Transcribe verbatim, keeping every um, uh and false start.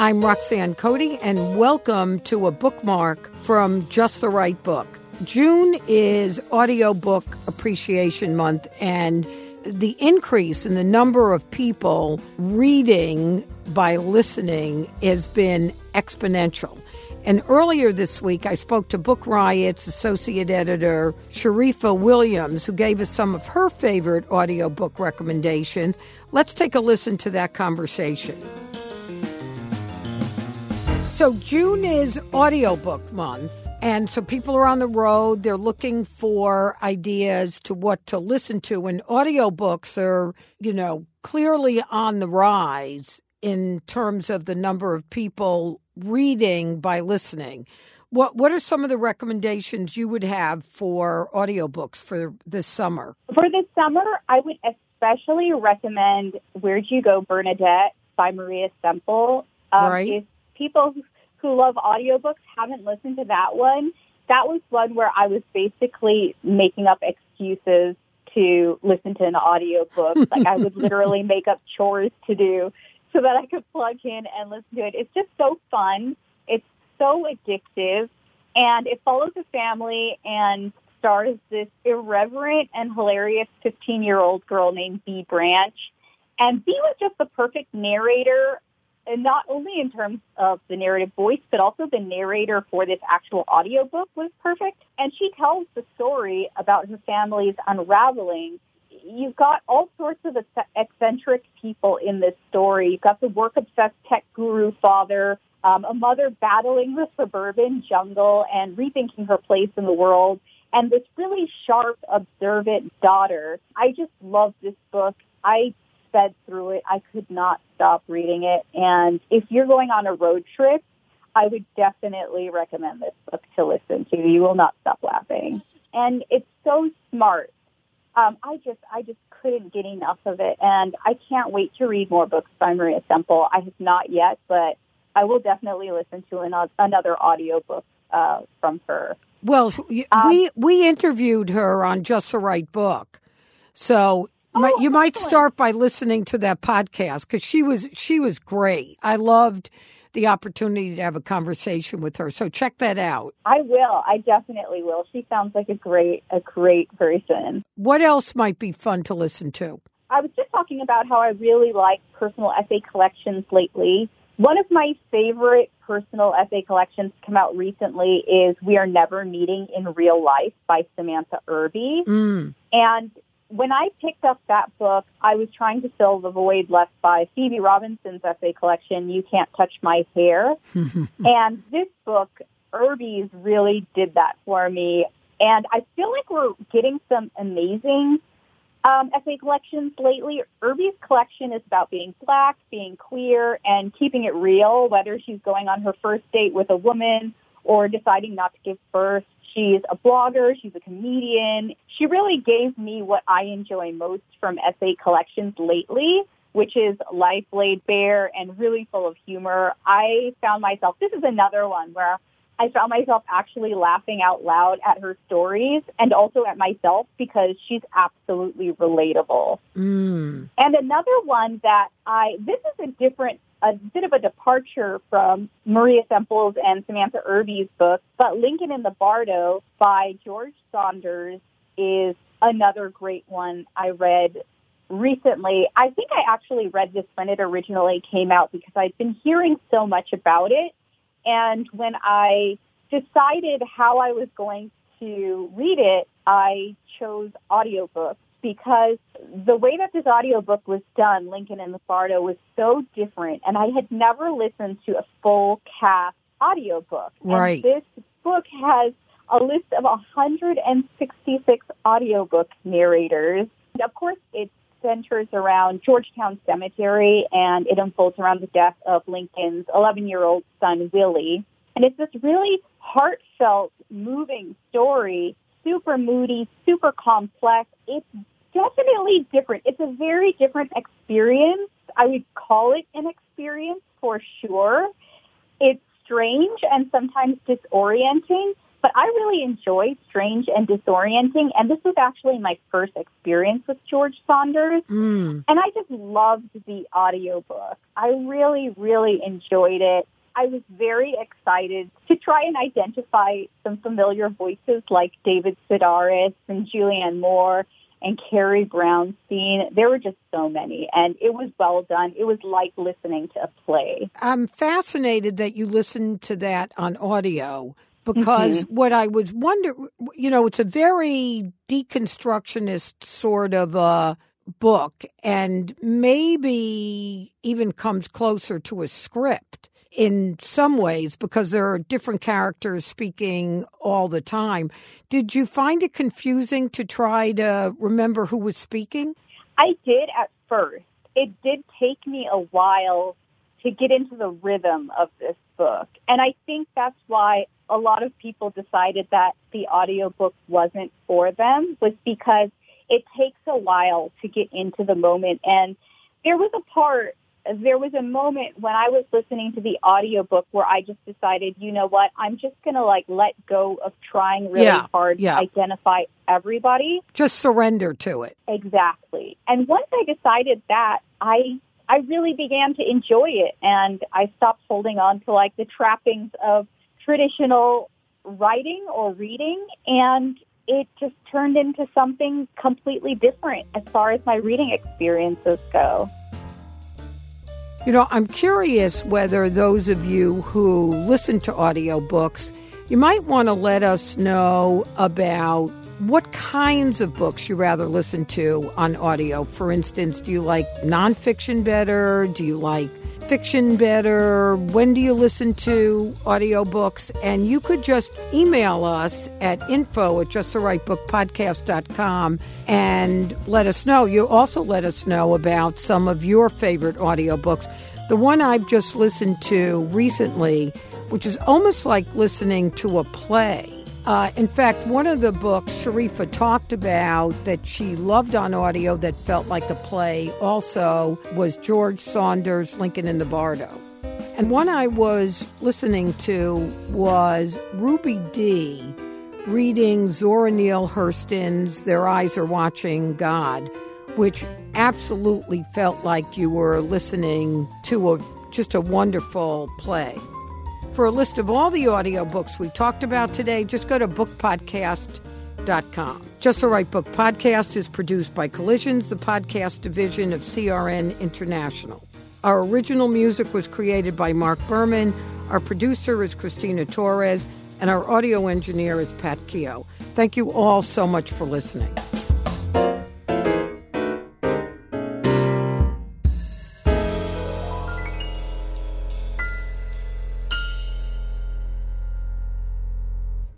I'm Roxanne Cody, and welcome to a bookmark from Just the Right Book. June is Audiobook Appreciation Month, and the increase in the number of people reading by listening has been exponential. And earlier this week, I spoke to Book Riot's associate editor, Sharifah Williams, who gave us some of her favorite audiobook recommendations. Let's take a listen to that conversation. So June is audiobook month, and so people are on the road. They're looking for ideas to what to listen to, and audiobooks are, you know, clearly on the rise in terms of the number of people reading by listening. What what are some of the recommendations you would have for audiobooks for this summer? For this summer, I would especially recommend Where'd You Go, Bernadette by Maria Semple. Um, right. If people who love audiobooks haven't listened to that one, that was one where I was basically making up excuses to listen to an audiobook. Like, I would literally make up chores to do so that I could plug in and listen to it. It's just so fun. It's so addictive. And it follows a family and stars this irreverent and hilarious fifteen-year-old girl named Bee Branch. And Bee was just the perfect narrator, and not only in terms of the narrative voice, but also the narrator for this actual audiobook was perfect. And she tells the story about her family's unraveling. You've got all sorts of eccentric people in this story. You've got the work-obsessed tech guru father, um, a mother battling the suburban jungle and rethinking her place in the world, and this really sharp, observant daughter. I just love this book. I sped through it. I could not stop reading it. And if you're going on a road trip, I would definitely recommend this book to listen to. You will not stop laughing. And it's so smart. Um, I just I just couldn't get enough of it, and I can't wait to read more books by Maria Semple. I have not yet, but I will definitely listen to an, another audiobook uh, from her. Well, um, we we interviewed her on Just the Right Book, so oh, my, you excellent. might start by listening to that podcast because she was she was great. I loved the opportunity to have a conversation with her. So check that out. I will. I definitely will. She sounds like a great, a great person. What else might be fun to listen to? I was just talking about how I really like personal essay collections lately. One of my favorite personal essay collections to come out recently is We Are Never Meeting in Real Life by Samantha Irby. Mm. And when I picked up that book, I was trying to fill the void left by Phoebe Robinson's essay collection, You Can't Touch My Hair. And this book, Irby's, really did that for me. And I feel like we're getting some amazing um, essay collections lately. Irby's collection is about being Black, being queer, and keeping it real, whether she's going on her first date with a woman or deciding not to give birth. She's a blogger. She's a comedian. She really gave me what I enjoy most from essay collections lately, which is life laid bare and really full of humor. I found myself, this is another one where I found myself actually laughing out loud at her stories and also at myself because she's absolutely relatable. Mm. And another one that I, this is a different a bit of a departure from Maria Semple's and Samantha Irby's book, but Lincoln in the Bardo by George Saunders is another great one I read recently. I think I actually read this when it originally came out because I'd been hearing so much about it. And when I decided how I was going to read it, I chose audiobooks, because the way that this audiobook was done, Lincoln in the Bardo, was so different. And I had never listened to a full cast audiobook. Right. And this book has a list of one hundred sixty-six audiobook narrators. And of course, it centers around Georgetown Cemetery, and it unfolds around the death of Lincoln's eleven-year-old son, Willie. And it's this really heartfelt, moving story, super moody, super complex. It's definitely different. It's a very different experience. I would call it an experience for sure. It's strange and sometimes disorienting, But I really enjoyed Strange and Disorienting, and this was actually my first experience with George Saunders. Mm. And I just loved the audiobook. I really, really enjoyed it. I was very excited to try and identify some familiar voices like David Sedaris and Julianne Moore and Carrie Brownstein. There were just so many, and it was well done. It was like listening to a play. I'm fascinated that you listened to that on audio, because mm-hmm. what I was wondering, you know, it's a very deconstructionist sort of a book, and maybe even comes closer to a script in some ways, because there are different characters speaking all the time. Did you find it confusing to try to remember who was speaking? I did at first. It did take me a while to get into the rhythm of this book. And I think that's why a lot of people decided that the audiobook wasn't for them, was because it takes a while to get into the moment. And there was a part There was a moment when I was listening to the audiobook where I just decided, you know what, I'm just going to like let go of trying really yeah, hard yeah. to identify everybody. Just surrender to it. Exactly. And once I decided that, I I really began to enjoy it, and I stopped holding on to like the trappings of traditional writing or reading, and it just turned into something completely different as far as my reading experiences go. You know, I'm curious whether those of you who listen to audiobooks, you might want to let us know about what kinds of books you rather listen to on audio. For instance, do you like nonfiction better? Do you like fiction better? When do you listen to audiobooks? And you could just email us at info at justtherightbookpodcast dot com and let us know. You also let us know about some of your favorite audiobooks. The one I've just listened to recently, which is almost like listening to a play. Uh, in fact, one of the books Sharifah talked about that she loved on audio that felt like a play also was George Saunders' Lincoln in the Bardo. And one I was listening to was Ruby Dee reading Zora Neale Hurston's Their Eyes Are Watching God, which absolutely felt like you were listening to a just a wonderful play. For a list of all the audiobooks we talked about today, just go to book podcast dot com. Just the Right Book Podcast is produced by Collisions, the podcast division of C R N International. Our original music was created by Mark Berman. Our producer is Christina Torres, and our audio engineer is Pat Keogh. Thank you all so much for listening.